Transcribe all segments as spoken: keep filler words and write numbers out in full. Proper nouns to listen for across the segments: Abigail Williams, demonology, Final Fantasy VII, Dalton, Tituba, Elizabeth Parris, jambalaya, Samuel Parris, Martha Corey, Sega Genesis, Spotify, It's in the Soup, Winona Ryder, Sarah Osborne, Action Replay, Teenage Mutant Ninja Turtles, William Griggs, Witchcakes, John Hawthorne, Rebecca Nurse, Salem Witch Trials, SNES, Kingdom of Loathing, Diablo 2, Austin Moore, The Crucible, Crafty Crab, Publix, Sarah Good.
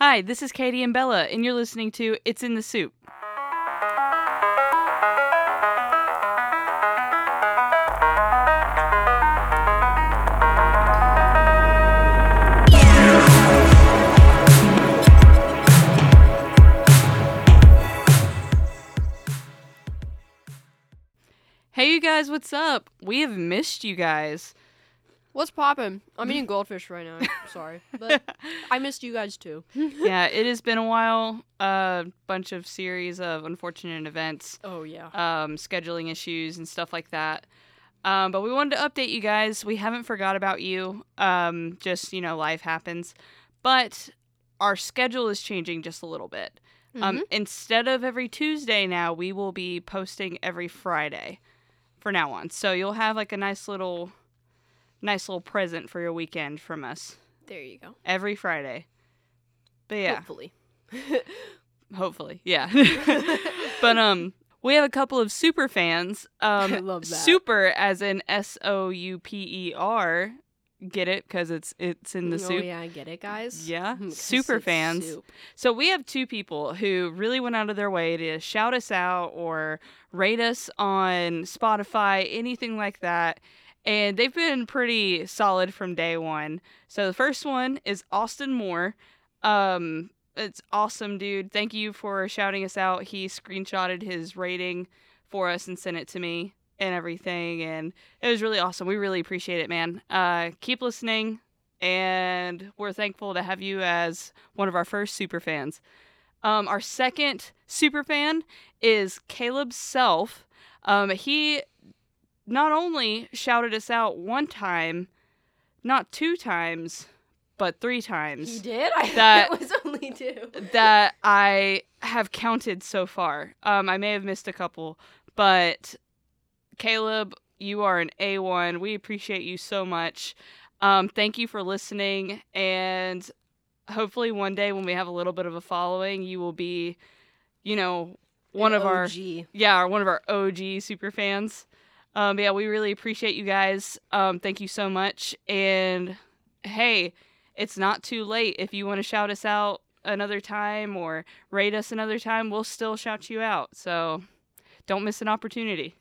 Hi, this is Katie and Bella, and you're listening to It's in the Soup. Hey you guys, what's up? We have missed you guys. What's poppin'? I'm eating goldfish right now. Sorry. But I missed you guys too. Yeah, it has been a while. A uh, bunch of series of unfortunate events. Oh, yeah. Um, scheduling issues and stuff like that. Um, but we wanted to update you guys. We haven't forgot about you. Um, just, you know, life happens. But our schedule is changing just a little bit. Mm-hmm. Um, instead of every Tuesday now, we will be posting every Friday for now on. So you'll have like a nice little... Nice little present for your weekend from us. There you go. Every Friday. But yeah. Hopefully. Hopefully, yeah. But um, we have a couple of super fans. Um, I love that. Super as in S O U P E R. Get it? Because it's, it's in the oh, soup. Oh, yeah. I get it, guys. Yeah. Super fans. Soup. So we have two people who really went out of their way to shout us out or rate us on Spotify, anything like that. And they've been pretty solid from day one. So the first one is Austin Moore. Um, it's awesome, dude. Thank you for shouting us out. He screenshotted his rating for us and sent it to me and everything. And it was really awesome. We really appreciate it, man. Uh, keep listening. And we're thankful to have you as one of our first super fans. Um, our second super fan is Caleb Self. Um, he... not only shouted us out one time, not two times, but three times. He did? I that, thought it was only two. That I have counted so far. Um, I may have missed a couple, but Caleb, you are an A one. We appreciate you so much. Um, thank you for listening, and hopefully one day when we have a little bit of a following, you will be, you know, one an of O G. Our yeah, one of our O G super fans. Um, yeah, we really appreciate you guys. Um, thank you so much. And hey, it's not too late. If you want to shout us out another time or rate us another time, we'll still shout you out. So don't miss an opportunity.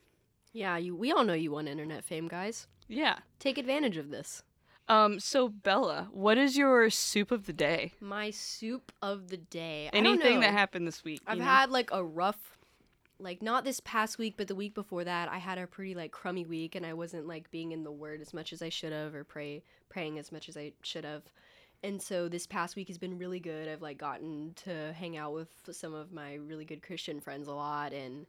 Yeah, you, we all know you want internet fame, guys. Yeah. Take advantage of this. Um, so Bella, what is your soup of the day? My soup of the day. Anything I don't know. That happened this week. I've you know? had like a rough Like, not this past week, but the week before that, I had a pretty, like, crummy week, and I wasn't, like, being in the Word as much as I should have or pray praying as much as I should have. And so this past week has been really good. I've, like, gotten to hang out with some of my really good Christian friends a lot, and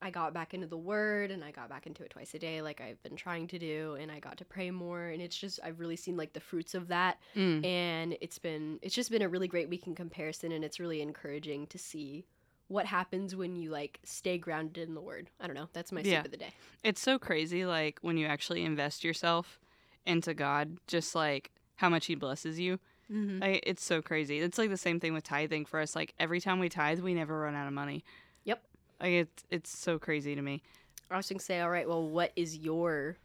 I got back into the Word, and I got back into it twice a day like I've been trying to do, and I got to pray more, and it's just, I've really seen, like, the fruits of that, mm. and it's been, it's just been a really great week in comparison, and it's really encouraging to see what happens when you, like, stay grounded in the Word. I don't know. That's my soup yeah. of the day. It's so crazy, like, when you actually invest yourself into God, just, like, how much He blesses you. Mm-hmm. Like, it's so crazy. It's, like, the same thing with tithing for us. Like, every time we tithe, we never run out of money. Yep. Like, it's, it's so crazy to me. I was going to say, all right, well, what is your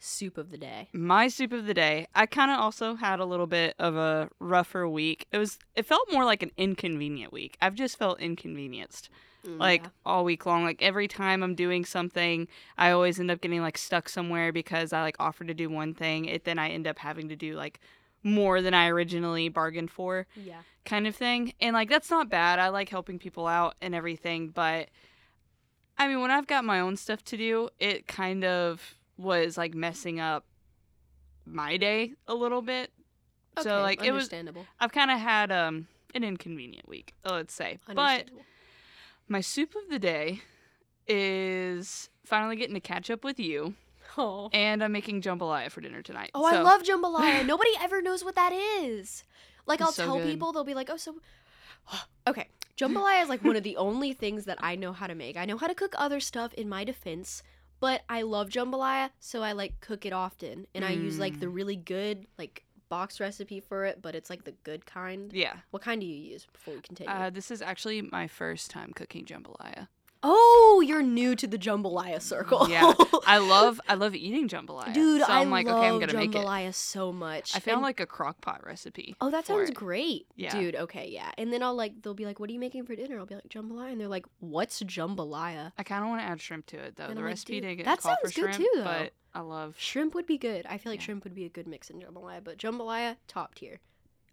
soup of the day? My soup of the day, I kind of also had a little bit of a rougher week. It was, it felt more like an inconvenient week. I've just felt inconvenienced mm, like yeah. all week long. Like every time I'm doing something, I always end up getting like stuck somewhere because I like offered to do one thing. It then I end up having to do like more than I originally bargained for yeah. kind of thing. And like, that's not bad. I like helping people out and everything. But I mean, when I've got my own stuff to do, it kind of was like messing up my day a little bit. Okay, so like it was I've kind of had um an inconvenient week, let's say. But my soup of the day is finally getting to catch up with you. Oh. And I'm making jambalaya for dinner tonight. Oh, so. I love jambalaya. Nobody ever knows what that is. Like it's I'll so tell good. people, they'll be like, "Oh, so okay, jambalaya is like one of the only things that I know how to make. I know how to cook other stuff in my defense." But I love jambalaya, so I, like, cook it often. And mm. I use, like, the really good, like, box recipe for it, but it's, like, the good kind. Yeah. What kind do you use before we continue? Uh, this is actually my first time cooking jambalaya. Oh, you're new to the jambalaya circle. Yeah, I love I love eating jambalaya. Dude, so I'm I like, love okay, I'm gonna jambalaya make jambalaya so much. I found and, like a crock pot recipe. Oh, that sounds it. great. Yeah. Dude, okay, yeah. And then I'll like, they'll be like, what are you making for dinner? I'll be like, jambalaya. And they're like, what's jambalaya? I kind of want to add shrimp to it, though. And the I'm recipe like, didn't get called for shrimp, too, but I love... Shrimp would be good. I feel like yeah. shrimp would be a good mix in jambalaya, but jambalaya, top tier.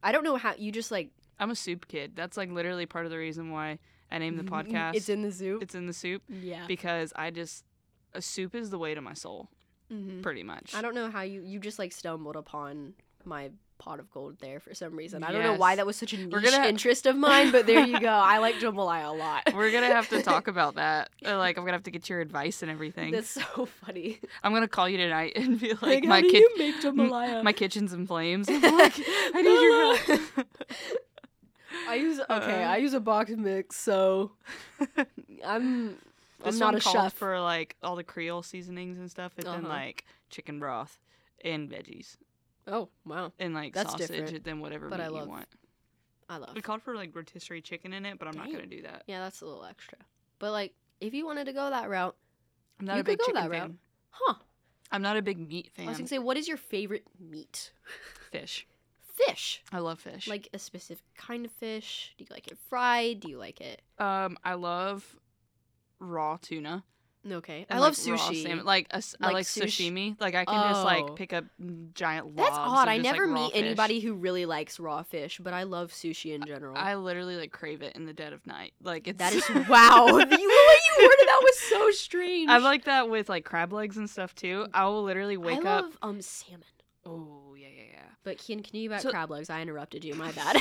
I don't know how, you just like... I'm a soup kid. That's like literally part of the reason why... I named the podcast. It's in the soup. It's in the soup. Yeah. Because I just, a soup is the way to my soul, mm-hmm. pretty much. I don't know how you, you just like stumbled upon my pot of gold there for some reason. I yes. don't know why that was such a niche gonna... interest of mine, but there you go. I like jambalaya a lot. We're going to have to talk about that. Like, I'm going to have to get your advice and everything. That's so funny. I'm going to call you tonight and be like, like my, how do ki- you make jambalaya? M- my kitchen's in flames. I'm like, I need your help. I use okay. Uh, I use a box mix, so I'm I'm not a chef for like all the Creole seasonings and stuff. It's uh-huh. then like chicken broth and veggies. Oh wow! And like That's sausage, and then whatever but meat I love, you want. I love. We called for like rotisserie chicken in it, but I'm Dang. not gonna do that. Yeah, that's a little extra. But like, if you wanted to go that route, I'm not you a big could go chicken that route, fan. huh? I'm not a big meat fan. I was gonna say, what is your favorite meat? Fish. Fish. I love fish. Like a specific kind of fish. Do you like it fried? Do you like it? Um, I love raw tuna. Okay. And I like love sushi. Salmon. Like, a, like I like sushi. sashimi. Like I can oh. just like pick up giant lobs. That's odd. Of I just, never like, meet fish. anybody who really likes raw fish, but I love sushi in general. I, I literally like crave it in the dead of night. Like it's that is wow. The way you worded that was so strange. I like that with like crab legs and stuff too. I will literally wake I love, up. Um, salmon. Oh yeah, yeah, yeah. But Kian, can you about so, crab legs? I interrupted you. My bad.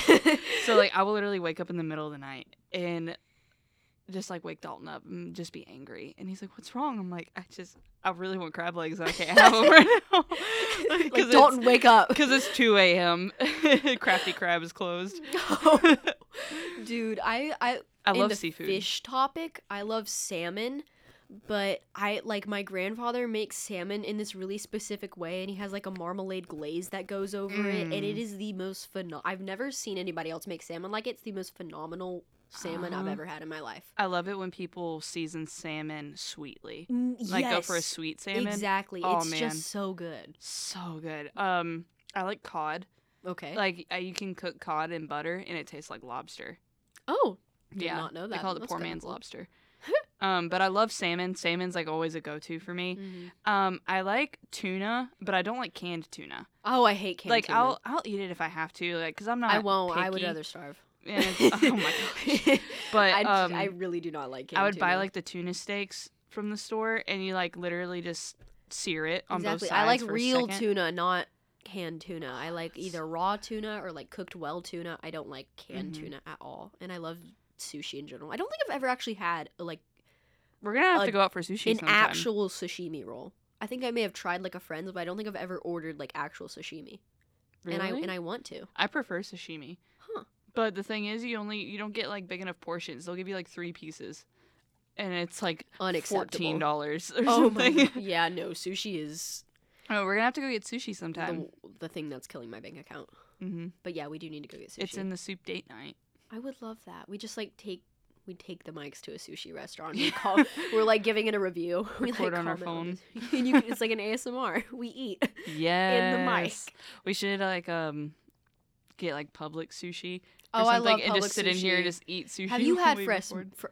So like, I will literally wake up in the middle of the night and just like wake Dalton up and just be angry. And he's like, "What's wrong?" I'm like, "I just, I really want crab legs. I can't have them right now." like, like Dalton, wake up. Because it's two a.m. Crafty Crab is closed. Oh. Dude, I, I, I in love the seafood. Fish topic. I love salmon. But I like my grandfather makes salmon in this really specific way, and he has like a marmalade glaze that goes over mm. it, and it is the most phenomenal. I've never seen anybody else make salmon like it. It's the most phenomenal salmon uh-huh. I've ever had in my life. I love it when people season salmon sweetly, mm, like yes. go for a sweet salmon. Exactly, oh, it's man. just so good, so good. Um, I like cod. Okay, like you can cook cod in butter, and it tastes like lobster. Oh, did yeah. not know that. They call it That's poor good. man's lobster. Um, but I love salmon. Salmon's like always a go-to for me. Mm-hmm. Um, I like tuna, but I don't like canned tuna. Oh, I hate canned like, tuna. Like I'll I'll eat it if I have to, like because I'm not. I won't. Picky. I would rather starve. And it's, oh my gosh! But I, um, I really do not like canned tuna. I would tuna. buy like the tuna steaks from the store, and you like literally just sear it on exactly. both sides. I like for real tuna, not canned tuna. I like either raw tuna or like cooked well tuna. I don't like canned mm-hmm. tuna at all, and I love sushi in general. I don't think I've ever actually had like. We're going to have a, to go out for sushi An sometime. actual sashimi roll. I think I may have tried like a friend's, but I don't think I've ever ordered like actual sashimi. Really? And I and I want to. I prefer sashimi. Huh. But the thing is you only you don't get like big enough portions. They'll give you like three pieces. And it's like fourteen dollars or something. Oh my God. Yeah, no, sushi is Oh, we're going to have to go get sushi sometime. The, the thing that's killing my bank account. Mm-hmm. But yeah, we do need to go get sushi. It's in the soup date night. I would love that. We just like take We take the mics to a sushi restaurant. We call, we're like giving it a review. We record like on our phone. And you, it's like an A S M R. We eat. Yes. In the mic. We should like um get like Publix sushi. Or oh, something, I love and Publix just sit sushi. in here and just eat sushi. Have you had fresh? Fr-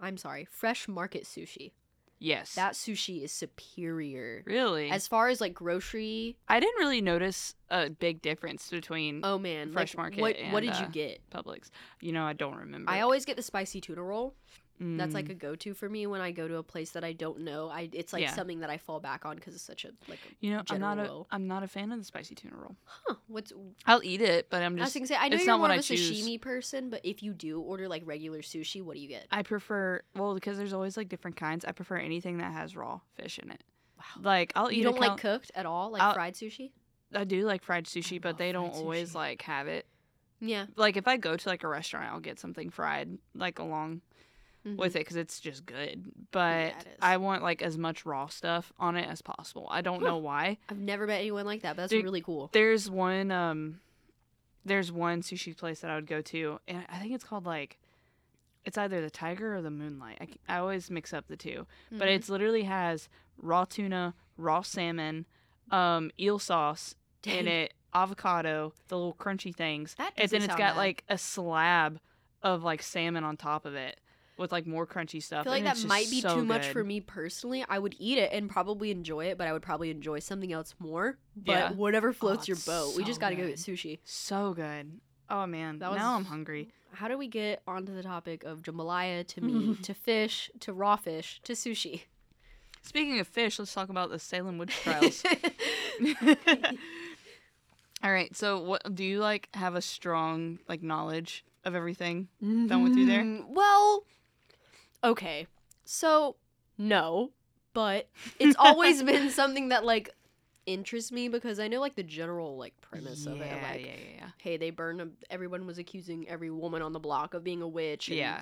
I'm sorry, fresh market sushi. Yes. That sushi is superior. Really? As far as like grocery, I didn't really notice a big difference between oh man fresh like, market. What, and, what did you uh, get? Publix. You know, I don't remember. I always get the spicy tuna roll. Mm. That's like a go-to for me when I go to a place that I don't know. I it's like yeah. something that I fall back on because it's such a like. You know, I'm not a roll. I'm not a fan of the spicy tuna roll. Huh? What's? I'll eat it, but I'm just. I was gonna say I know you're not one of I a choose. sashimi person, but if you do order like regular sushi, what do you get? I prefer well because there's always like different kinds. I prefer anything that has raw fish in it. Wow. Like I'll eat. You don't like count- cooked at all, like I'll, fried sushi. I do like fried sushi, but they don't always sushi. like have it. Yeah. Like if I go to like a restaurant, I'll get something fried like along. Mm-hmm. With it because it's just good, but yeah, I want like as much raw stuff on it as possible. I don't huh. know why. I've never met anyone like that, but that's there, really cool. There's one, um, there's one sushi place that I would go to, and I think it's called like It's either the tiger or the moonlight. I, I always mix up the two. Mm-hmm. But it's literally has raw tuna, raw salmon, um, eel sauce Dang. in it, avocado, the little crunchy things. That and then it's got bad. like a slab of like salmon on top of it with like more crunchy stuff. I feel like and that it's might be so too good. much for me personally. I would eat it and probably enjoy it, but I would probably enjoy something else more. But yeah. whatever floats oh, your boat. So we just got to go get sushi. So good. Oh man, that was, now I'm hungry. How do we get onto the topic of jambalaya to meat to fish to raw fish to sushi? Speaking of fish, let's talk about the Salem Witch Trials. All right, so what do you like? Have a strong like knowledge of everything mm-hmm. done with you there? Well, okay, so no, but it's always been something that like. interests me because I know like the general like premise yeah, of it. Like, yeah, yeah, yeah. Hey, they burned. A, everyone was accusing every woman on the block of being a witch. And yeah,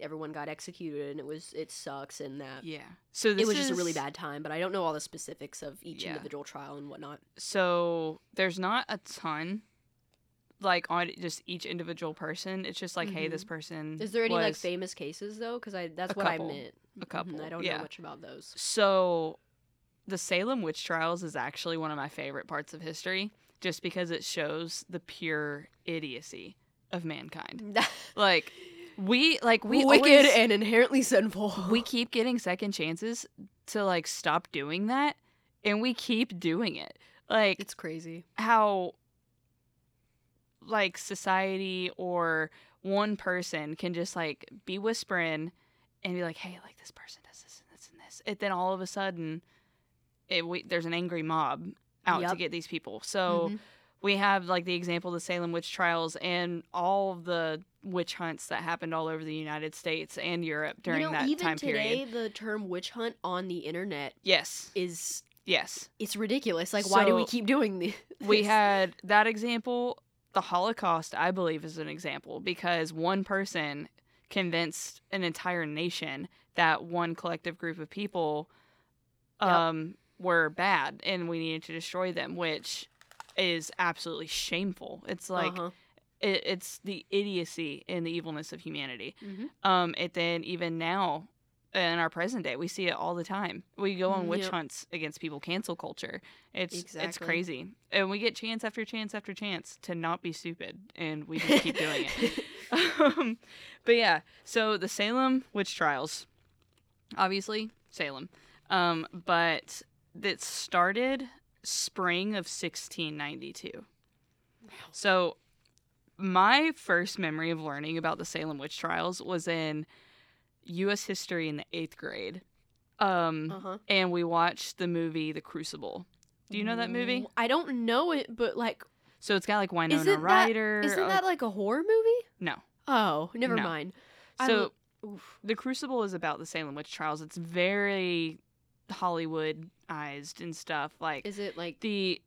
everyone got executed, and it was it sucks and that. Yeah, so this it was is, just a really bad time. But I don't know all the specifics of each yeah. individual trial and whatnot. So there's not a ton, like on just each individual person. It's just like, mm-hmm. hey, this person. Is there any was like famous cases though? Because I that's what couple. I meant. A couple. Mm-hmm. I don't yeah. know much about those. So. The Salem Witch Trials is actually one of my favorite parts of history just because it shows the pure idiocy of mankind. Like, we, like, we Wicked always, and inherently sinful. We keep getting second chances to, like, stop doing that, and we keep doing it. Like, it's crazy. How, like, society or one person can just, like, be whispering and be like, hey, like, this person does this and this and this. And then all of a sudden... It, we, there's an angry mob out yep. to get these people. So mm-hmm. we have like the example of the Salem Witch Trials and all of the witch hunts that happened all over the United States and Europe during you know, that time today, period. Even today, the term witch hunt on the internet yes. is yes, it's ridiculous. Like, so why do we keep doing this? We had that example. The Holocaust, I believe, is an example because one person convinced an entire nation that one collective group of people um. Yep. were bad and we needed to destroy them, which is absolutely shameful. It's like uh-huh. it, it's the idiocy and the evilness of humanity. Mm-hmm. Um, and then even now in our present day, we see it all the time. We go on witch yep. hunts against people, cancel culture. It's exactly. it's crazy, and we get chance after chance after chance to not be stupid, and we just keep doing it. Um, but yeah, so the Salem Witch Trials, obviously Salem, um, but. That started spring of sixteen ninety-two. Wow. So my first memory of learning about the Salem Witch Trials was in U S history in the eighth grade. Um, uh-huh. And we watched the movie The Crucible. Do you know that movie? I don't know it, but like... So it's got like Winona isn't Ryder. That, isn't oh, that like a horror movie? No. Oh, never no. mind. So I'm... The Crucible is about the Salem Witch Trials. It's very... Hollywoodized and stuff. Like, is it like the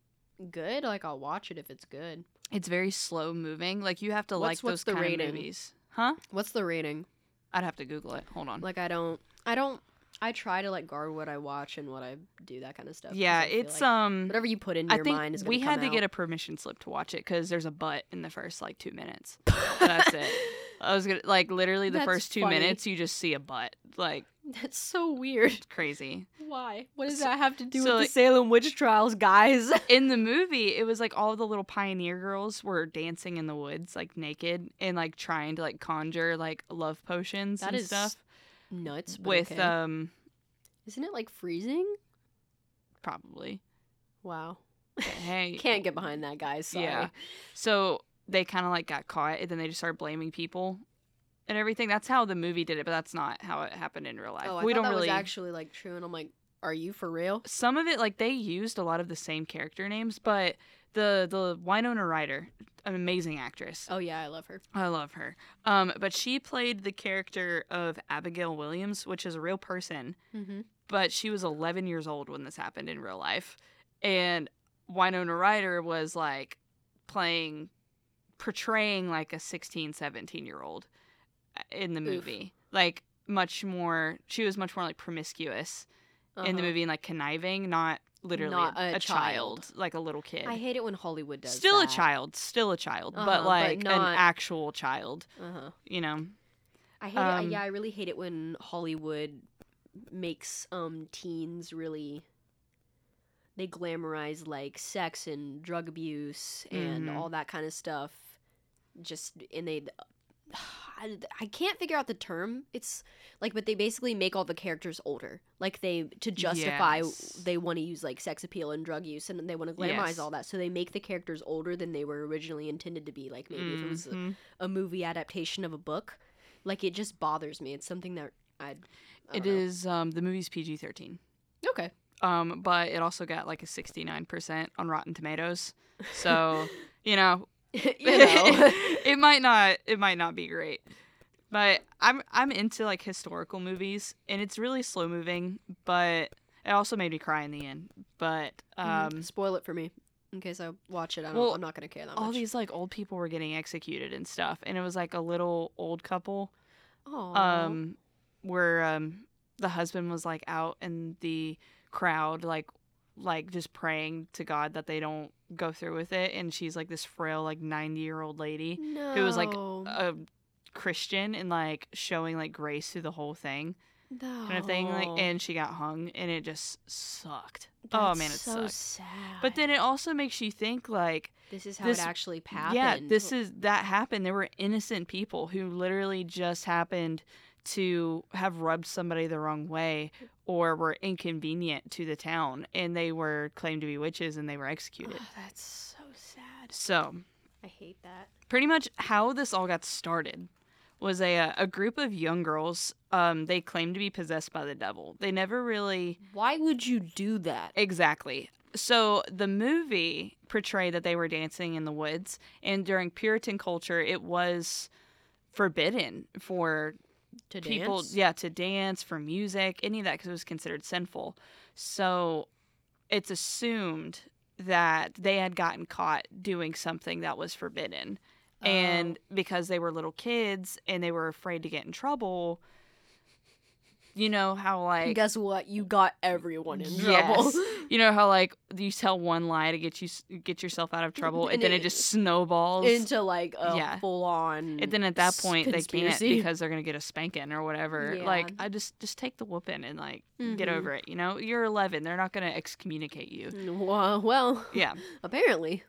good? Like, I'll watch it if it's good. It's very slow moving. Like, you have to what's, like what's those the kind rating? Of movies, huh? What's the rating? I'd have to Google it. Hold on. Like, I don't, I don't, I try to like guard what I watch and what I do, that kind of stuff. Yeah, it's like, um, whatever you put in your mind is. Gonna we come had to out. Get a permission slip to watch it because there's a butt in the first like two minutes. That's it. I was gonna like literally the That's first two funny. minutes you just see a butt like. That's so weird. It's crazy. Why? What does so, that have to do so with like, the Salem Witch Trials, guys? In the movie, it was like all the little pioneer girls were dancing in the woods, like naked, and like trying to like conjure like love potions that and is stuff. Nuts. With okay. um, isn't it like freezing? Probably. Wow. Hey, can't get behind that, guys. Sorry. Yeah. So they kind of like got caught, and then they just started blaming people. And everything. That's how the movie did it, but that's not how it happened in real life. Oh, I we thought don't that really... was actually like true, and I'm like, are you for real? Some of it, like they used a lot of the same character names, but the the Winona Ryder, an amazing actress. Oh yeah, I love her. I love her. Um, but she played the character of Abigail Williams, which is a real person, mm-hmm. but she was eleven years old when this happened in real life, and Winona Ryder was like playing, portraying like a sixteen, seventeen year old. In the movie. Oof. Like, much more... She was much more, like, promiscuous uh-huh. in the movie and, like, conniving. Not literally not a, a child. child. Like, a little kid. I hate it when Hollywood does still that. Still a child. Still a child. Uh-huh, but, like, but not... an actual child. Uh-huh. You know? I hate um, it. Yeah, I really hate it when Hollywood makes um teens really. They glamorize like sex and drug abuse and mm-hmm. all that kind of stuff. Just and they, I, I can't figure out the term. It's like, but they basically make all the characters older, like they to justify yes. they want to use like sex appeal and drug use, and they want to glamorize yes. all that. So they make the characters older than they were originally intended to be. Like maybe mm-hmm. if it was a, a movie adaptation of a book, like it just bothers me. It's something that I'd, I. It know. is um, the movie's P G thirteen. Okay. Um, but it also got like a sixty-nine percent on Rotten Tomatoes. So, you know, you know. it, it might not it might not be great. But I'm I'm into like historical movies, and it's really slow moving, but it also made me cry in the end. But um mm, spoil it for me in case I watch it. I don't, well, I'm not going to care that much. All these like old people were getting executed and stuff, and it was like a little old couple. Oh. Um where um the husband was like out in the crowd like like just praying to God that they don't go through with it, and she's like this frail like ninety year old lady no. who was like a Christian and like showing like grace through the whole thing no. kind of thing, like, and she got hung, and it just sucked. That's oh man it so sucked. sad. But then it also makes you think like this is how this, it actually happened. Yeah, this is that happened. There were innocent people who literally just happened to have rubbed somebody the wrong way or were inconvenient to the town, and they were claimed to be witches, and they were executed. Oh, that's so sad. So I hate that. Pretty much how this all got started was a a group of young girls. Um, they claimed to be possessed by the devil. They never really. Why would you do that? Exactly. So the movie portrayed that they were dancing in the woods, and during Puritan culture, it was forbidden for. To people, dance? Yeah, to dance, for music, any of that, because it was considered sinful. So it's assumed that they had gotten caught doing something that was forbidden. Oh. And because they were little kids and they were afraid to get in trouble, you know how, like... And guess what? You got everyone in yes. trouble. You know how, like, you tell one lie to get you get yourself out of trouble, and, and then it, it just snowballs. Into, like, a yeah. full-on And then at that point, conspiracy. They can't because they're going to get a spanking or whatever. Yeah. Like, I just, just take the whooping and, like, mm-hmm. get over it, you know? You're eleven. They're not going to excommunicate you. Well, well yeah. apparently.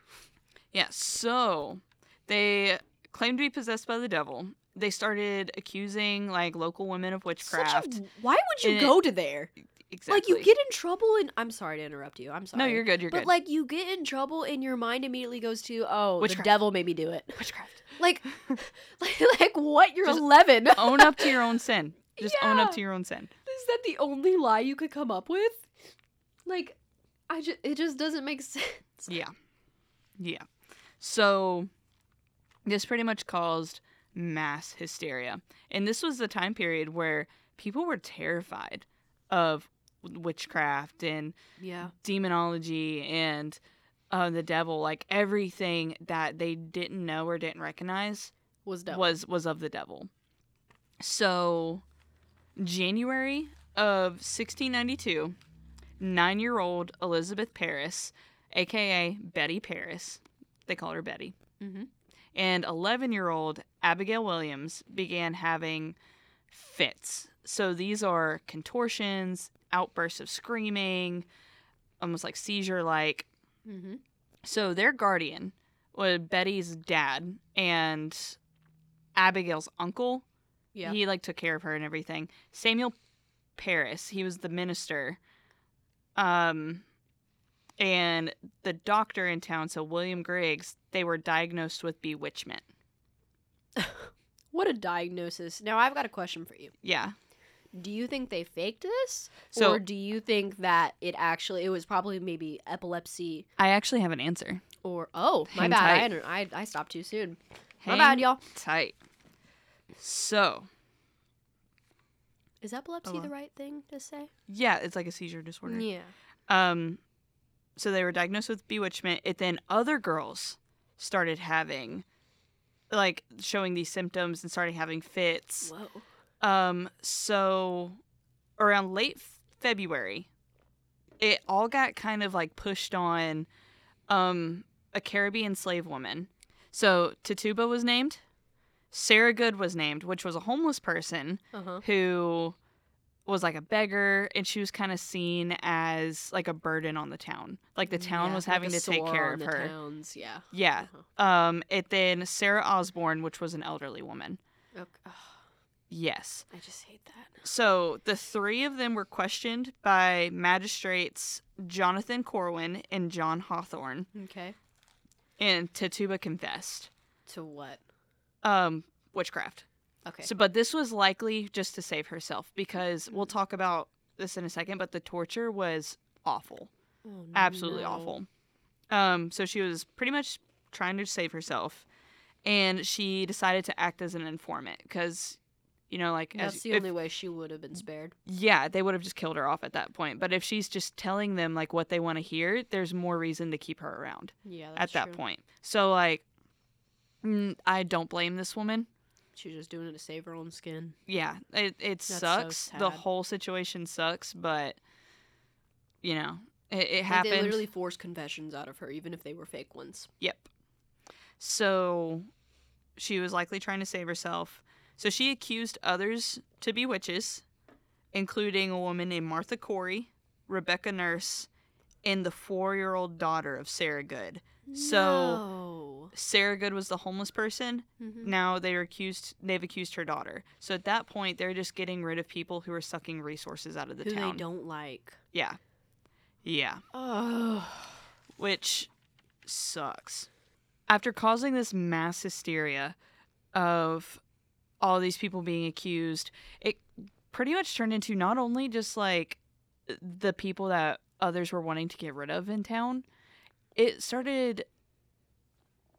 Yeah, so they claim to be possessed by the devil. They started accusing, like, local women of witchcraft. Such a, why would you and go it, to there? Exactly. Like, you get in trouble and... I'm sorry to interrupt you. I'm sorry. No, you're good. You're but, good. But, like, you get in trouble and your mind immediately goes to, oh, witchcraft. The devil made me do it. Witchcraft. Like, like, like what? You're Just eleven. Own up to your own sin. Just yeah. own up to your own sin. Is that the only lie you could come up with? Like, I just, it just doesn't make sense. Yeah. Yeah. So, this pretty much caused... mass hysteria. And this was the time period where people were terrified of witchcraft and yeah. demonology and uh, the devil. Like everything that they didn't know or didn't recognize was devil. was was of the devil. So January of sixteen ninety-two, nine-year-old Elizabeth Parris, aka Betty Parris, they called her Betty, mm-hmm. and eleven-year-old Abigail Williams began having fits. So these are contortions, outbursts of screaming, almost like seizure-like. Mm-hmm. So their guardian was Betty's dad and Abigail's uncle. Yeah. He, like, took care of her and everything. Samuel Parris, he was the minister. Um... And the doctor in town, so William Griggs, they were diagnosed with bewitchment. What a diagnosis. Now, I've got a question for you. Yeah. Do you think they faked this? So, or do you think that it actually, it was probably maybe epilepsy? I actually have an answer. Or, oh, my Hang bad. Tight. I, I stopped too soon. Hang my bad, y'all. tight. So. Is epilepsy oh. the right thing to say? Yeah, it's like a seizure disorder. Yeah. Um... So they were diagnosed with bewitchment. It then other girls started having, like, showing these symptoms and started having fits. Whoa. Um, so around late February, it all got kind of, like, pushed on um, a Caribbean slave woman. So Tituba was named. Sarah Good was named, which was a homeless person uh-huh. who was like a beggar, and she was kind of seen as like a burden on the town. Like the town yeah, was having like to take care of her. Towns, yeah. Yeah. Uh-huh. Um, it then Sarah Osborne, which was an elderly woman. Okay. Oh. Yes. I just hate that. So the three of them were questioned by magistrates Jonathan Corwin and John Hawthorne. Okay. And Tituba confessed. To what? Um, witchcraft. Okay. So, but this was likely just to save herself, because we'll talk about this in a second, but the torture was awful. Oh, absolutely no. awful. Um, so she was pretty much trying to save herself, and she decided to act as an informant, because, you know, like... That's as, the if, only way she would have been spared. Yeah, they would have just killed her off at that point. But if she's just telling them, like, what they want to hear, there's more reason to keep her around. Yeah, that's At true. that point. So, like, I don't blame this woman. She's just doing it to save her own skin. Yeah, it it That's sucks. So the whole situation sucks, but, you know, it, it like happened. They literally forced confessions out of her, even if they were fake ones. Yep. So she was likely trying to save herself. So she accused others to be witches, including a woman named Martha Corey, Rebecca Nurse, and the four-year-old daughter of Sarah Good. No. So Sarah Good was the homeless person. Mm-hmm. Now they're accused. They've accused her daughter. So at that point, they're just getting rid of people who are sucking resources out of the who town. Who they don't like. Yeah, yeah. Oh, which sucks. After causing this mass hysteria of all these people being accused, it pretty much turned into not only just like the people that others were wanting to get rid of in town. It started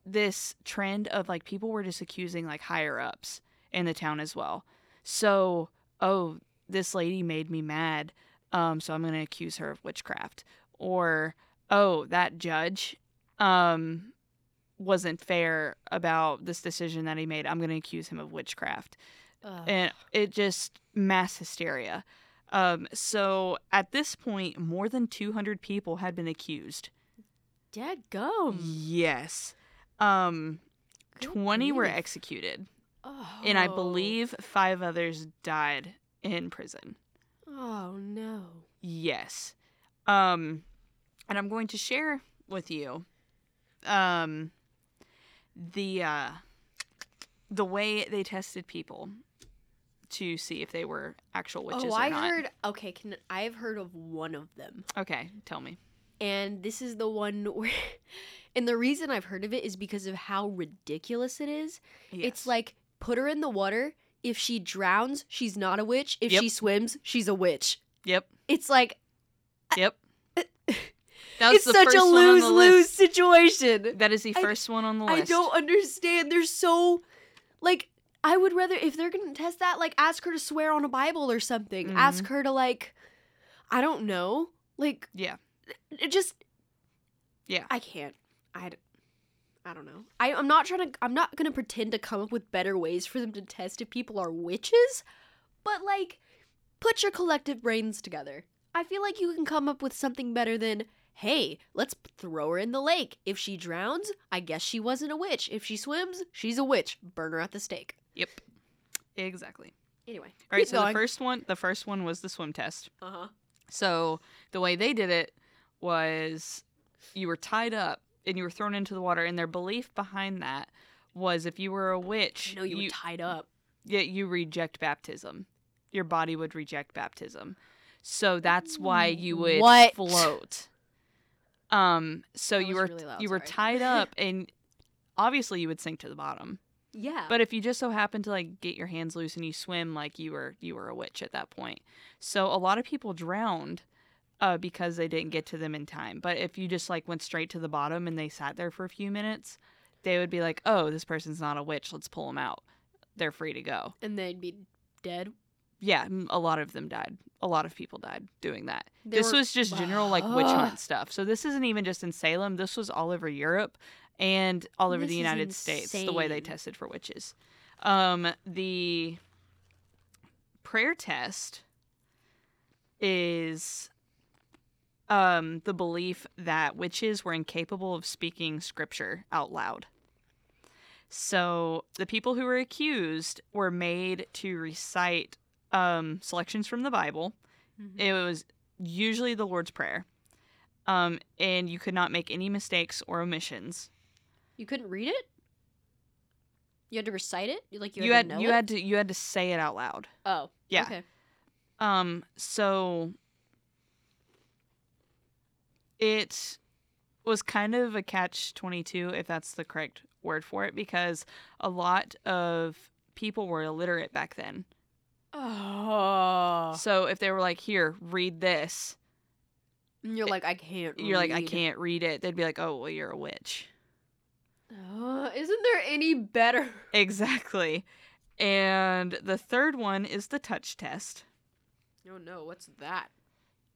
this trend of, like, people were just accusing, like, higher-ups in the town as well. So, oh, this lady made me mad, um, so I'm going to accuse her of witchcraft. Or, oh, that judge um, wasn't fair about this decision that he made. I'm going to accuse him of witchcraft. Ugh. And it just, mass hysteria. Um, so, at this point, more than two hundred people had been accused. Dadgum. Yes. Um, twenty grief. were executed. Oh. And I believe five others died in prison. Oh, no. Yes. Um, and I'm going to share with you um, the, uh, the way they tested people to see if they were actual witches oh, or I not. Oh, I heard... Okay, can, I've heard of one of them. Okay, tell me. And this is the one where, and the reason I've heard of it is because of how ridiculous it is. Yes. It's like, put her in the water. If she drowns, she's not a witch. If yep. she swims, she's a witch. Yep. It's like. Yep. I, that was it's such a lose-lose situation. That is the first I, one on the list. I don't understand. They're so, like, I would rather, if they're going to test that, like, ask her to swear on a Bible or something. Mm-hmm. Ask her to, like, I don't know. Like. Yeah. It just, yeah, I can't. I, I don't know. I, I'm not trying to. I'm not gonna pretend to come up with better ways for them to test if people are witches, but like, put your collective brains together. I feel like you can come up with something better than, hey, let's throw her in the lake. If she drowns, I guess she wasn't a witch. If she swims, she's a witch. Burn her at the stake. Yep, exactly. Anyway, all right. So going. the first one, the first one was the swim test. Uh huh. So the way they did it was you were tied up and you were thrown into the water, and their belief behind that was if you were a witch... No, you, you were tied up. Yeah, you reject baptism. Your body would reject baptism. So that's why you would what? float. Um, so you were really loud, you sorry. were tied up, and obviously you would sink to the bottom. Yeah. But if you just so happened to like get your hands loose and you swim, like you were you were a witch at that point. So a lot of people drowned. Uh, because they didn't get to them in time. But if you just, like, went straight to the bottom and they sat there for a few minutes, they would be like, oh, this person's not a witch. Let's pull them out. They're free to go. And they'd be dead? Yeah, a lot of them died. A lot of people died doing that. They this were... was just general, like, witch hunt stuff. So this isn't even just in Salem. This was all over Europe and all over this the United States, the way they tested for witches. Um, the prayer test is... Um, the belief that witches were incapable of speaking scripture out loud. So the people who were accused were made to recite um, selections from the Bible. Mm-hmm. It was usually the Lord's Prayer. Um, and you could not make any mistakes or omissions. You couldn't read it? You had to recite it? Like you had, you had to know you it? had to you had to say it out loud. Oh. Yeah. Okay. Um, so it was kind of a catch twenty-two, if that's the correct word for it, because a lot of people were illiterate back then. Oh. So if they were like, "Here, read this," and you're like, "I can't." You're read. like, "I can't read it." They'd be like, "Oh, well, you're a witch." Uh, isn't there any better? Exactly. And the third one is the touch test. Oh no, what's that?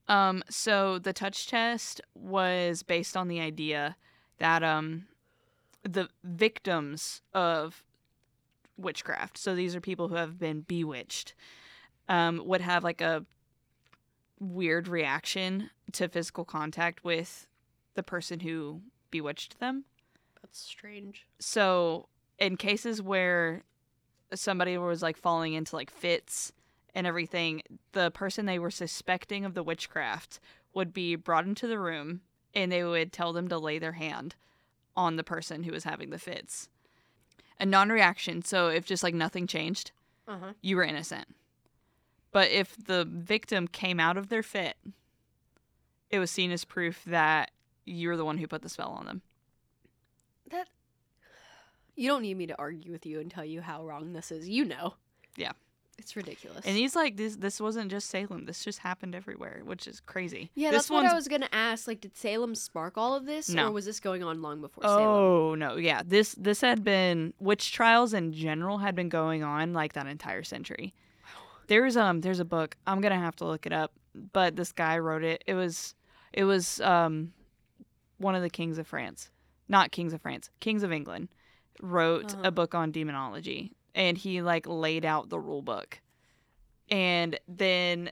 Um, so the touch test was based on the idea that um, the victims of witchcraft, so these are people who have been bewitched, um, would have like a weird reaction to physical contact with the person who bewitched them. That's strange. So in cases where somebody was like falling into like fits and everything, the person they were suspecting of the witchcraft would be brought into the room, and they would tell them to lay their hand on the person who was having the fits. A non-reaction, so if just like nothing changed, uh-huh. you were innocent. But if the victim came out of their fit, it was seen as proof that you were the one who put the spell on them. That you don't need me to argue with you and tell you how wrong this is. You know. Yeah. It's ridiculous. And he's like, this This wasn't just Salem. This just happened everywhere, which is crazy. Yeah, this that's what I was going to ask. Like, did Salem spark all of this? No. Or was this going on long before Salem? Oh, no. Yeah. This this had been... Witch trials in general had been going on, like, that entire century. Wow. There's, um, there's a book. I'm going to have to look it up. But this guy wrote it. It was, it was um, one of the kings of France. Not kings of France. Kings of England wrote uh-huh. a book on demonology. And he, like, laid out the rule book. And then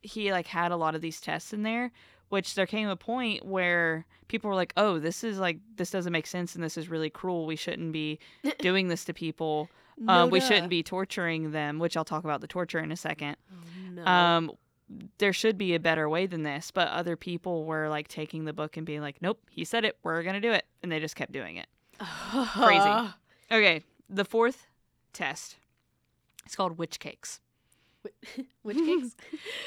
he, like, had a lot of these tests in there, which there came a point where people were like, oh, this is, like, this doesn't make sense and this is really cruel. We shouldn't be doing this to people. no, um, we duh. shouldn't be torturing them, which I'll talk about the torture in a second. Oh, no. Um, there should be a better way than this. But other people were, like, taking the book and being like, nope, he said it. We're going to do it. And they just kept doing it. Crazy. Okay, the fourth test. It's called Witchcakes. Witchcakes?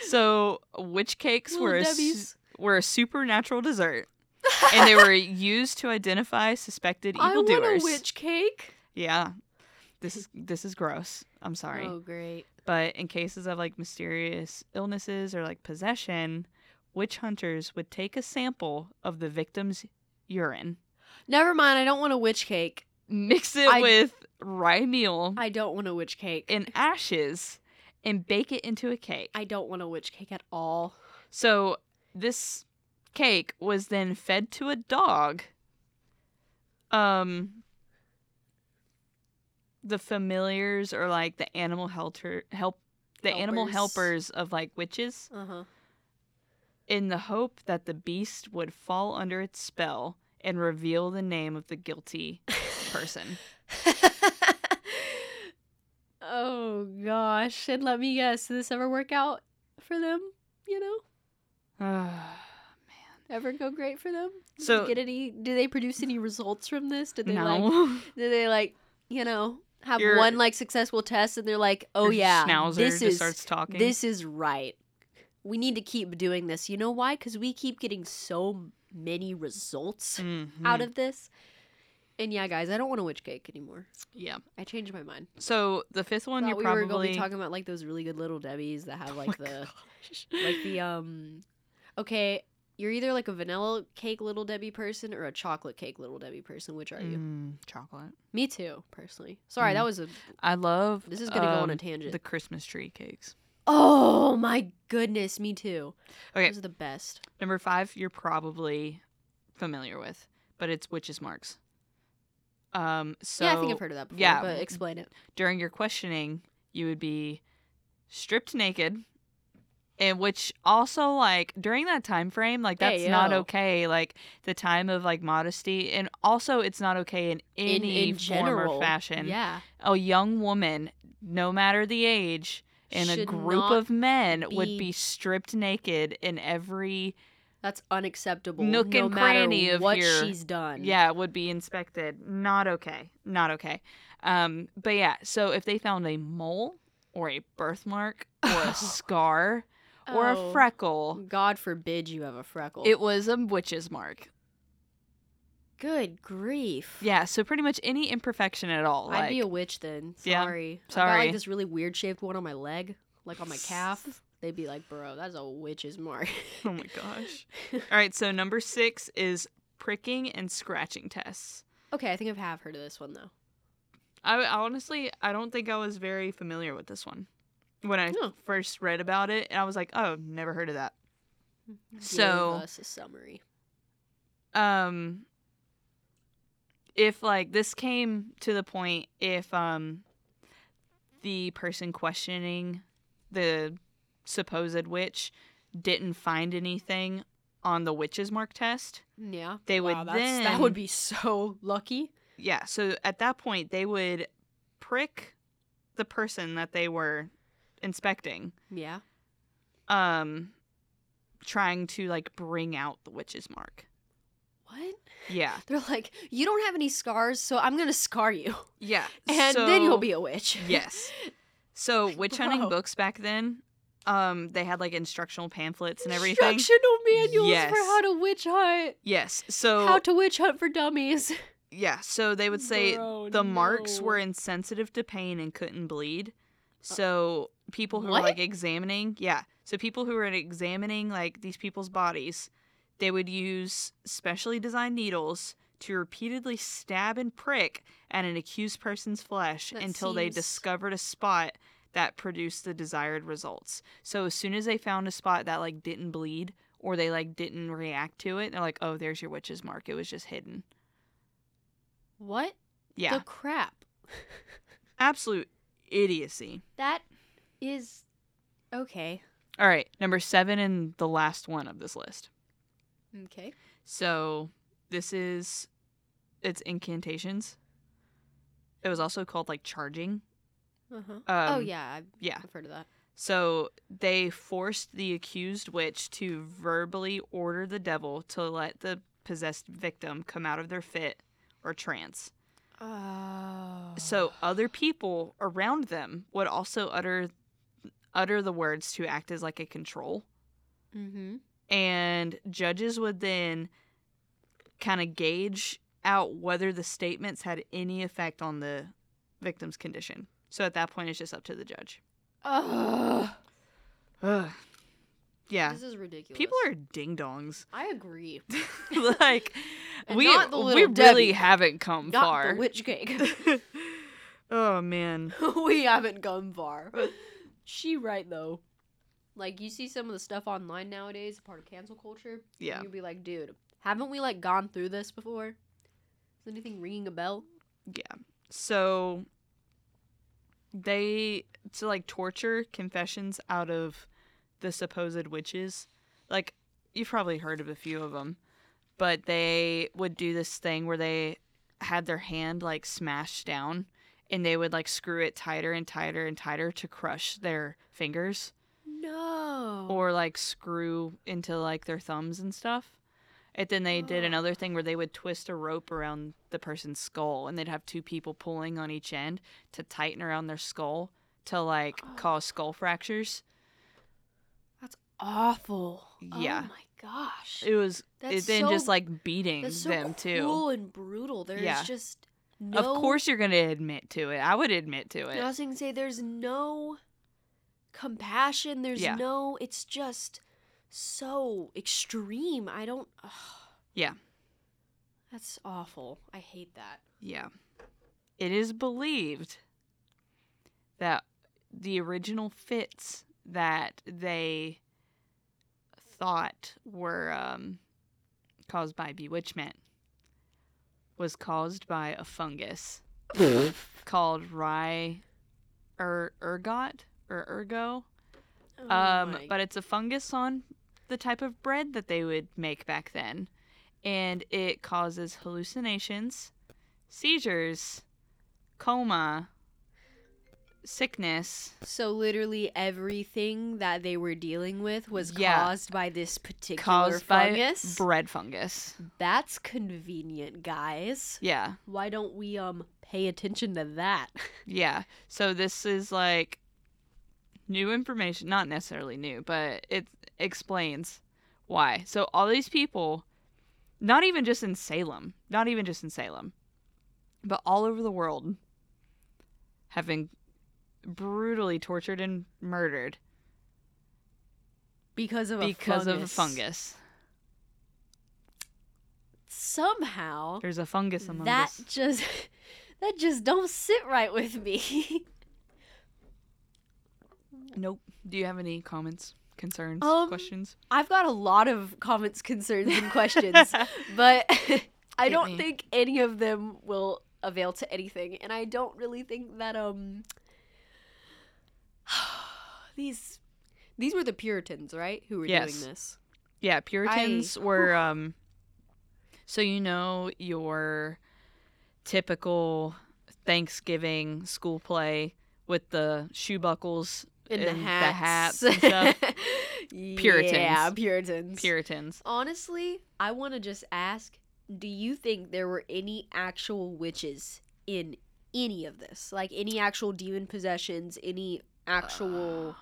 So, Witchcakes were a, su- were a supernatural dessert, and they were used to identify suspected evildoers. I want a witch cake. Yeah. This is, this is gross. I'm sorry. Oh, great. But in cases of, like, mysterious illnesses or, like, possession, witch hunters would take a sample of the victim's urine. Never mind. I don't want a witch cake. Mix it I- with... rye meal. I don't want a witch cake. And ashes, and bake it into a cake. I don't want a witch cake at all. So this cake was then fed to a dog. Um, the familiars or like the animal helter help the helpers. animal helpers of like witches, uh-huh. in the hope that the beast would fall under its spell and reveal the name of the guilty person. Oh gosh, and let me guess, did this ever work out for them, you know? Oh, man. Ever go great for them? Did so, get any, did they produce any results from this? Did they no. like did they like, you know, have your, one like successful test and they're like, "Oh yeah, schnauzer this just is starts talking. This is right. We need to keep doing this." You know why? Cuz we keep getting so many results mm-hmm. out of this. And yeah, guys, I don't want a witch cake anymore. Yeah. I changed my mind. So the fifth one Thought you're we probably... we were going to be talking about like those really good little Debbies that have like oh the... Gosh. Like the, um... Okay, you're either like a vanilla cake little Debbie person or a chocolate cake little Debbie person. Which are you? Mm, chocolate. Me too, personally. Sorry, mm. that was a... I love... This is going to um, go on a tangent. The Christmas tree cakes. Oh my goodness, me too. Okay. Those are the best. Number five, you're probably familiar with, but it's witches' marks. Um, so, yeah, I think I've heard of that before, yeah, but explain it. During your questioning, you would be stripped naked, And which also, like, during that time frame, like, that's hey, not okay. Like, the time of, like, modesty. And also, it's not okay in any in, in form general. or fashion. Yeah. A young woman, no matter the age, and Should a group of men be... would be stripped naked in every... That's unacceptable. Nook and no cranny of what your, she's done. Yeah, would be inspected. Not okay. Not okay. Um, but yeah, so if they found a mole or a birthmark or a scar... Or oh, a freckle. God forbid you have a freckle. It was a witch's mark. Good grief. Yeah, so pretty much any imperfection at all. I'd like, be a witch then. Sorry. Yeah, sorry. I got like this really weird shaped one on my leg, like on my calf. They'd be like, bro, that's a witch's mark. Oh my gosh. All right, so number six is pricking and scratching tests. Okay, I think I have heard of this one though. I honestly, I don't think I was very familiar with this one. When I oh. first read about it, and I was like, "Oh, never heard of that." Give so, us a summary. Um, if like this came to the point, if um, the person questioning the supposed witch didn't find anything on the witch's mark test, yeah, they wow, would that's, then that would be so lucky. Yeah, so at that point, they would prick the person that they were inspecting, yeah, um, trying to like bring out the witch's mark. What? Yeah, they're like, you don't have any scars, so I'm gonna scar you. Yeah, and so, then you'll be a witch. Yes. So witch hunting Whoa. books back then, um, they had like instructional pamphlets and everything. Instructional manuals yes. for how to witch hunt. Yes. So how to witch hunt for dummies. Yeah. So they would say Bro, the no. marks were insensitive to pain and couldn't bleed. So people who what? were like examining, yeah. So people who were examining like these people's bodies, they would use specially designed needles to repeatedly stab and prick at an accused person's flesh that until seems... they discovered a spot that produced the desired results. So as soon as they found a spot that like didn't bleed or they like didn't react to it, they're like, "Oh, there's your witch's mark. It was just hidden." What? Yeah. The crap. Absolute idiocy. That is okay. All right, number seven and the last one of this list. Okay. So this is, it's incantations. It was also called like charging. Uh-huh. Um, oh yeah, I've, yeah, I've heard of that. So they forced the accused witch to verbally order the devil to let the possessed victim come out of their fit or trance. Oh. So other people around them would also utter utter the words to act as like a control. Mm-hmm. And judges would then kind of gauge out whether the statements had any effect on the victim's condition. So at that point, it's just up to the judge. Ugh. Ugh. Yeah. This is ridiculous. People are ding-dongs. I agree. Like... And we not the we Debbie. really haven't come not far. The witch cake. Oh man, we haven't come far. She right though. Like you see some of the stuff online nowadays, part of cancel culture. Yeah, you'll be like, dude, haven't we like gone through this before? Is anything ringing a bell? Yeah. So they to like torture confessions out of the supposed witches. Like you've probably heard of a few of them. But they would do this thing where they had their hand, like, smashed down, and they would, like, screw it tighter and tighter and tighter to crush their fingers. No. Or, like, screw into, like, their thumbs and stuff. And then they oh. did another thing where they would twist a rope around the person's skull, and they'd have two people pulling on each end to tighten around their skull to, like, oh. cause skull fractures. That's awful. Yeah. Oh, my gosh, it was that's then so, just like beating that's so them too. Cruel and brutal. There's yeah. just no. Of course, you're gonna admit to it. I would admit to it. I was gonna say there's no compassion. There's yeah. no. It's just so extreme. I don't. Ugh. Yeah, that's awful. I hate that. Yeah, it is believed that the original fits that they thought were um, caused by bewitchment was caused by a fungus called rye er, ergot or ergo Oh, um, my. But it's a fungus on the type of bread that they would make back then. And it causes hallucinations, seizures, coma, sickness. So literally everything that they were dealing with was yeah. caused by this particular caused fungus? By bread fungus. That's convenient, guys. Yeah. Why don't we um pay attention to that? Yeah. So this is like new information, not necessarily new, but it explains why. So all these people, not even just in Salem, not even just in Salem, but all over the world have been brutally tortured and murdered because of a because fungus. of a fungus. Somehow there's a fungus among that us. just that just don't sit right with me. Nope. Do you have any comments, concerns, um, questions? I've got a lot of comments, concerns, and questions, but I don't me. think any of them will avail to anything, and I don't really think that um. these these were the Puritans, right, who were yes. doing this? Yeah, Puritans I, were, oof. um, so you know your typical Thanksgiving school play with the shoe buckles and, and the hats, the hats and stuff. Puritans. Yeah, Puritans. Puritans. Honestly, I want to just ask, do you think there were any actual witches in any of this? Like, any actual demon possessions, any... actual uh,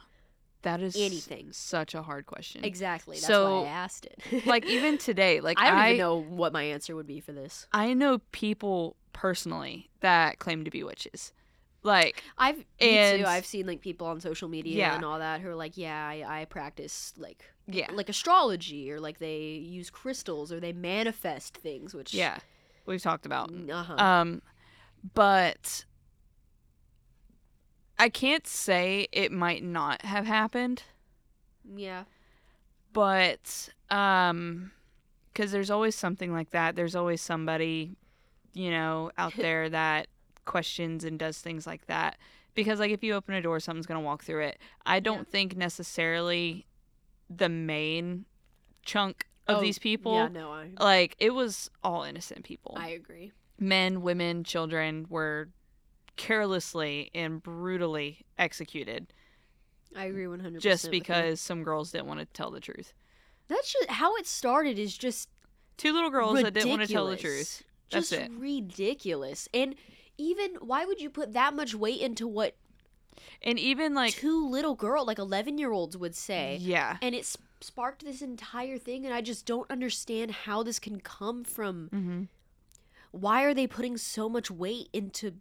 that is anything such a hard question. Exactly, that's so, why I asked it. Like, even today, like I don't I, even know what my answer would be for this. I know people personally that claim to be witches. Like I've and, me too. I've seen like people on social media yeah. and all that who are like, yeah, I, I practice like yeah. like astrology, or like they use crystals, or they manifest things, which yeah we've talked about. Uh-huh. Um, but. I can't say it might not have happened. Yeah. But, um, because there's always something like that. There's always somebody, you know, out there that questions and does things like that. Because, like, if you open a door, something's going to walk through it. I don't yeah. think necessarily the main chunk of oh, these people. Yeah, no, I... Like, it was all innocent people. I agree. Men, women, children were... carelessly and brutally executed. I agree one hundred percent. Just because some girls didn't want to tell the truth. That's just how it started, is just two little girls ridiculous. that didn't want to tell the truth. That's just it. Ridiculous. And even, why would you put that much weight into what and even like two little girl, like eleven year olds would say? Yeah. And it sparked this entire thing, and I just don't understand how this can come from. Mm-hmm. Why are they putting so much weight into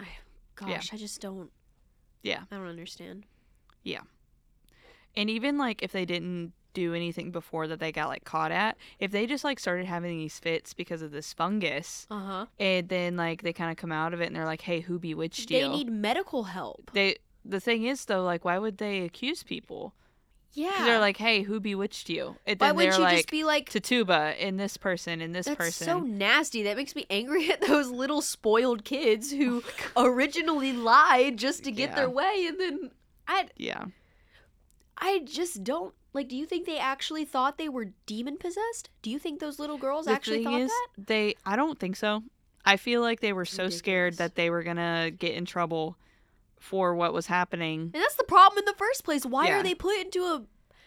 I, gosh, yeah. I just don't. Yeah. I don't understand. Yeah. And even, like, if they didn't do anything before that they got, like, caught at, if they just, like, started having these fits because of this fungus, uh-huh. and then, like, they kind of come out of it and they're like, hey, who bewitched you? They need medical help. They. The thing is, though, like, why would they accuse people? Yeah. Because they're like, hey, who bewitched you? And why wouldn't you like, just be like... Tituba, and this person, and this that's person. That's so nasty. That makes me angry at those little spoiled kids who oh originally lied just to get yeah. their way, and then... I Yeah. I just don't... Like, do you think they actually thought they were demon-possessed? Do you think those little girls the actually thought is, that? They, I don't think so. I feel like they were so ridiculous. Scared that they were going to get in trouble... for what was happening. And that's the problem in the first place. Why yeah. are they put into a...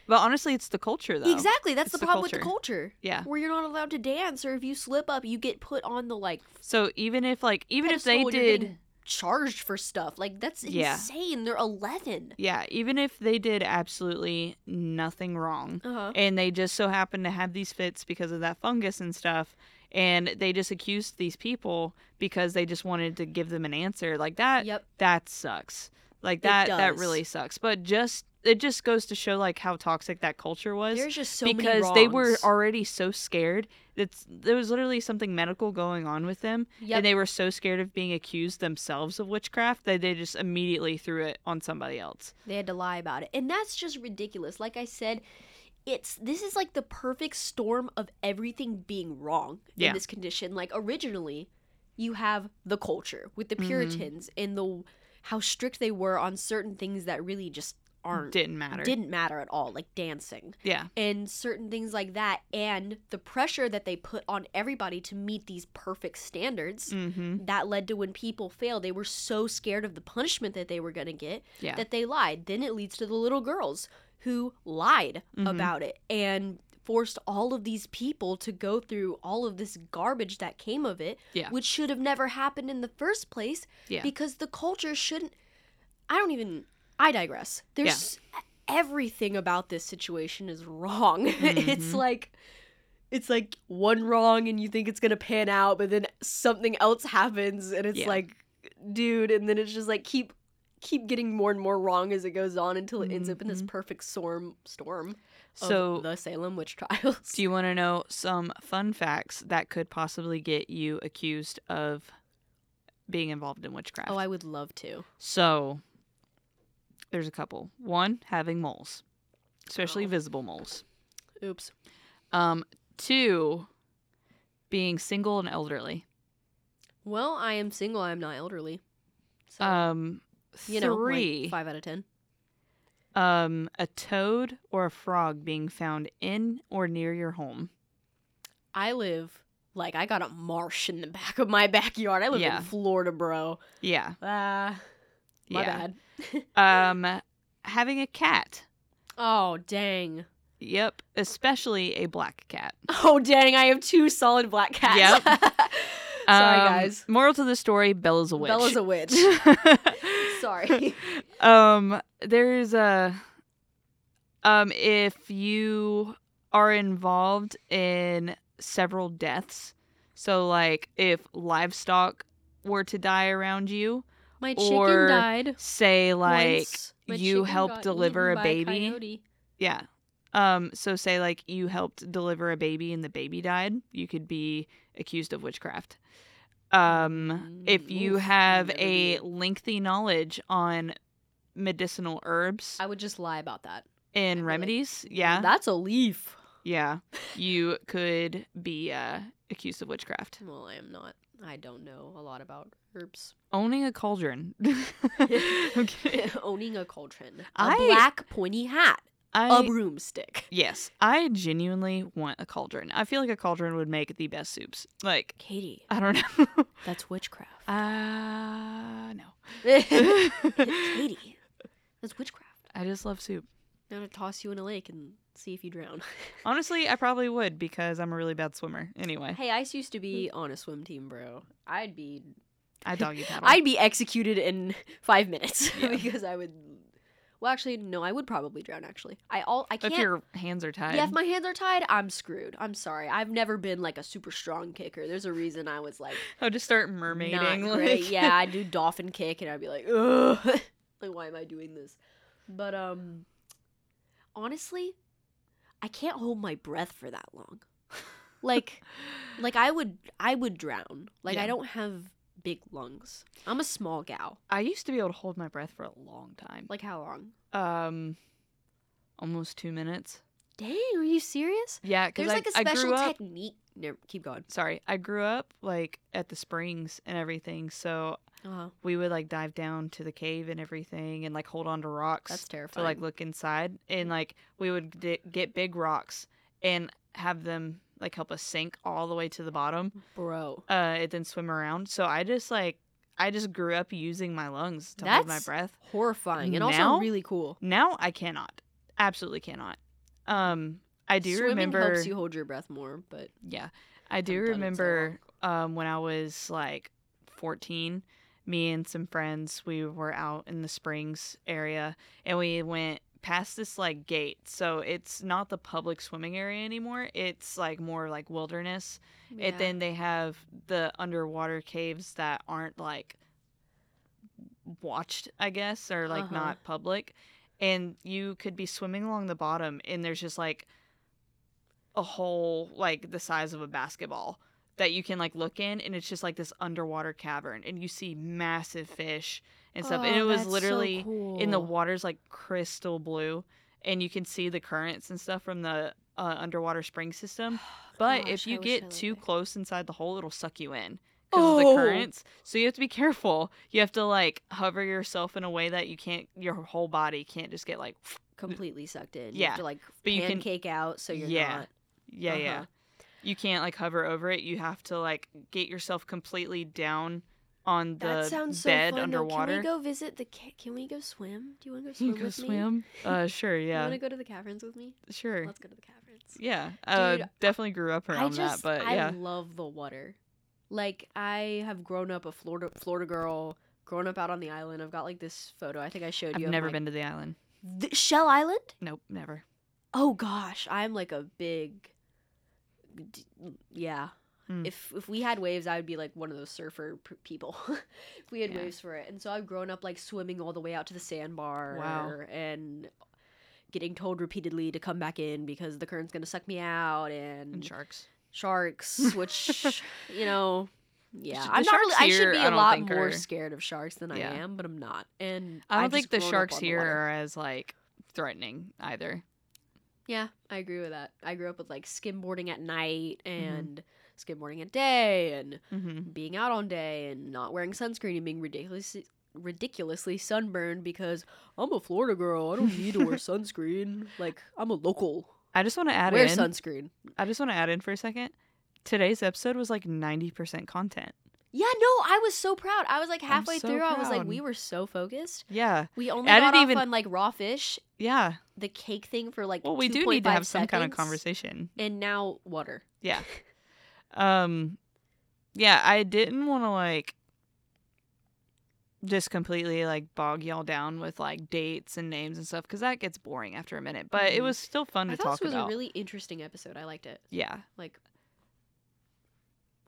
But honestly, it's the culture, though. Exactly. That's the, the problem culture. with the culture. Yeah. Where you're not allowed to dance, or if you slip up, you get put on the, like... So even if, like, even if they did... charged for stuff. Like, that's yeah. insane. They're eleven. Yeah. Even if they did absolutely nothing wrong, uh-huh. and they just so happened to have these fits because of that fungus and stuff, and they just accused these people because they just wanted to give them an answer. Like, that yep. that sucks. Like, that that really sucks. But just it just goes to show, like, how toxic that culture was. There's just so because many wrongs. They were already so scared. It's, there was literally something medical going on with them. Yep. And they were so scared of being accused themselves of witchcraft that they just immediately threw it on somebody else. They had to lie about it. And that's just ridiculous. Like I said... It's this is like the perfect storm of everything being wrong yeah. in this condition. Like, originally, you have the culture with the Puritans, mm-hmm. and the how strict they were on certain things that really just aren't didn't matter didn't matter at all, like dancing, yeah, and certain things like that, and the pressure that they put on everybody to meet these perfect standards, mm-hmm. that led to when people failed, they were so scared of the punishment that they were going to get, yeah. that they lied. Then it leads to the little girls who lied mm-hmm. about it and forced all of these people to go through all of this garbage that came of it, yeah. which should have never happened in the first place, yeah. because the culture shouldn't I don't even I digress. There's yeah. everything about this situation is wrong. Mm-hmm. It's like it's like one wrong and you think it's going to pan out, but then something else happens and it's yeah. like, dude, and then it's just like keep keep getting more and more wrong as it goes on until it mm-hmm. ends up in this perfect storm storm. So the Salem Witch Trials. Do you want to know some fun facts that could possibly get you accused of being involved in witchcraft? Oh, I would love to. So there's a couple. One, having moles, especially oh. visible moles. Oops. Um, two, being single and elderly. Well, I am single. I am not elderly. So, um, you three, know, like five out of ten. Um, a toad or a frog being found in or near your home. I live, like, I got a marsh in the back of my backyard. I live yeah. in Florida, bro. Yeah. Uh, my yeah. bad. um, having a cat. Oh, dang. Yep. Especially a black cat. Oh, dang. I have two solid black cats. Yep. Sorry, um, guys. Moral to the story, Bella's a witch. Bella's a witch. Sorry. Um, there's a, um, if you are involved in several deaths, so like if livestock were to die around you, my chicken or died. Say like you helped deliver a baby, a yeah. Um, so say like you helped deliver a baby and the baby died, you could be accused of witchcraft. Um, if you have a lengthy knowledge on medicinal herbs. I would just lie about that. And remedies, like, yeah. That's a leaf. Yeah. You could be uh, accused of witchcraft. Well, I am not. I don't know a lot about herbs. Owning a cauldron. Okay. Owning a cauldron. A I, black pointy hat. I, a broomstick. Yes. I genuinely want a cauldron. I feel like a cauldron would make the best soups. Like, Katie. I don't know. That's witchcraft. Uh, no. Katie. That's witchcraft. I just love soup. I'm going to toss you in a lake and see if you drown. Honestly, I probably would because I'm a really bad swimmer. Anyway. Hey, I used to be on a swim team, bro. I'd be... I'd doggy paddle. I'd be executed in five minutes yeah. because I would... Well, actually, no, I would probably drown, actually. I all I can't... If your hands are tied. Yeah, if my hands are tied, I'm screwed. I'm sorry. I've never been, like, a super strong kicker. There's a reason I was, like... I'll just start mermaiding. Like... Yeah, I'd do dolphin kick, and I'd be like, ugh. Like, why am I doing this? But, um... honestly, I can't hold my breath for that long. Like, like I would I would drown. Like, yeah. I don't have... big lungs. I'm a small gal. I used to be able to hold my breath for a long time. Like how long? Um, almost two minutes. Dang, are you serious? Yeah, because there's I, like a special up, technique. No, keep going. Sorry, I grew up like at the springs and everything, so uh-huh. we would like dive down to the cave and everything, and like hold on to rocks. That's terrifying. To like look inside, and like we would d- get big rocks and have them. Like, help us sink all the way to the bottom. Bro. Uh, and then swim around. So I just, like, I just grew up using my lungs to That's hold my breath. Horrifying. And now, also really cool. Now I cannot. Absolutely cannot. Um, I do Swimming remember... Swimming helps you hold your breath more, but... Yeah. I do remember so um, when I was, like, fourteen, me and some friends, we were out in the Springs area, and we went... past this like gate, so it's not the public swimming area anymore, it's like more like wilderness, yeah. and then they have the underwater caves that aren't like watched, I guess, or like uh-huh. not public, and you could be swimming along the bottom and there's just like a hole like the size of a basketball that you can like look in, and it's just like this underwater cavern, and you see massive fish and stuff, oh, and it was literally so cool. In the water's like crystal blue, and you can see the currents and stuff from the uh, underwater spring system. But gosh, if you get too close inside the hole, it'll suck you in because of the currents. So you have to be careful. You have to like hover yourself in a way that you can't, your whole body can't just get like completely sucked in. Yeah. You have to like but pancake you can, out so you're yeah. not. Yeah, uh-huh. yeah. You can't like hover over it. You have to like get yourself completely down on the that sounds bed so fun. Underwater. No, can we go visit the? Ca- can we go swim? Do you want to go swim? Can you with go me? swim? Uh, sure. Yeah. You want to go to the caverns with me? Sure. Let's go to the caverns. Yeah. Uh, Dude, definitely grew up around I just, that, but yeah. I love the water. Like I have grown up a Florida Florida girl, grown up out on the island. I've got like this photo. I think I showed you. I've never my... been to the island. The Shell Island? Nope, never. Oh gosh, I'm like a big. Yeah. Mm. If if we had waves, I would be like one of those surfer p- people. If we had yeah. waves for it. And so I've grown up like swimming all the way out to the sandbar wow. and getting told repeatedly to come back in because the current's going to suck me out and, and sharks. Sharks, which, you know, yeah. I'm not really, I should be a lot more are... scared of sharks than yeah. I am, but I'm not. And I don't I think the sharks here the are as like threatening either. Yeah, I agree with that. I grew up with like skimboarding at night and mm-hmm. skimboarding at day and mm-hmm. being out on day and not wearing sunscreen and being ridiculously ridiculously sunburned because I'm a Florida girl. I don't need to wear sunscreen. Like I'm a local. I just want to add wear in. Wear sunscreen. I just want to add in for a second. Today's episode was like ninety percent content. Yeah, no, I was so proud. I was like halfway so through, proud. I was like, we were so focused. Yeah. We only I got off even... on like raw fish. Yeah. The cake thing for like two point five seconds. Well, we do need to have some kind of conversation. And now water. Yeah. um, Yeah, I didn't want to like just completely like bog y'all down with like dates and names and stuff because that gets boring after a minute. But mm-hmm. it was still fun I to talk about. I thought this was about. a really interesting episode. I liked it. Yeah. Like,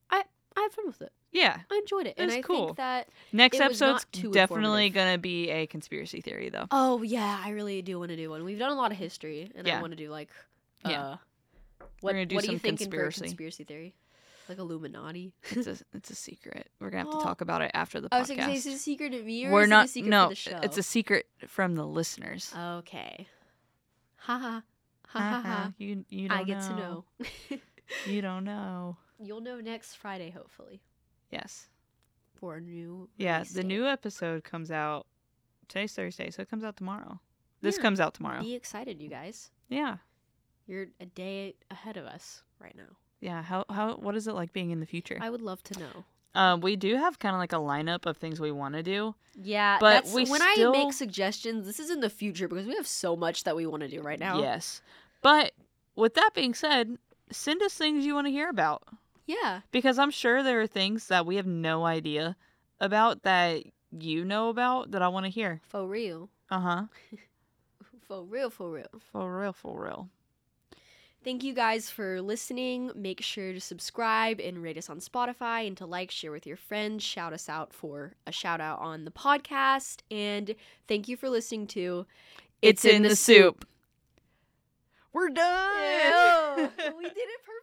I, I had fun with it. Yeah. I enjoyed it. It and was I cool. think that next episode's definitely going to be a conspiracy theory, though. Oh, yeah. I really do want to do one. We've done a lot of history, and yeah. I want to do, like, uh, yeah. what, We're do what are you thinking conspiracy. for a conspiracy theory? Like Illuminati? It's a, it's a secret. We're going to have oh. to talk about it after the podcast. I was going to say, is it a secret to me or We're is not, it a secret no, for the show? No, it's a secret from the listeners. Okay. Ha ha. Ha ha ha. You, you don't I get know. to know. You don't know. You'll know next Friday, hopefully. Yes. For a new Yeah, the day. new episode comes out today's Thursday, so it comes out tomorrow. This yeah. comes out tomorrow. Be excited, you guys. Yeah. You're a day ahead of us right now. Yeah, how how what is it like being in the future? I would love to know. Um, we do have kind of like a lineup of things we want to do. Yeah, but that's, we when still... I make suggestions, this is in the future because we have so much that we want to do right now. Yes. But with that being said, send us things you want to hear about. Yeah. Because I'm sure there are things that we have no idea about that you know about that I want to hear. For real. Uh-huh. For real, for real. For real, for real. Thank you guys for listening. Make sure to subscribe and rate us on Spotify and to like, share with your friends. Shout us out for a shout out on the podcast. And thank you for listening to It's, it's in, in the, the soup. soup. We're done. Ew. We did it perfectly.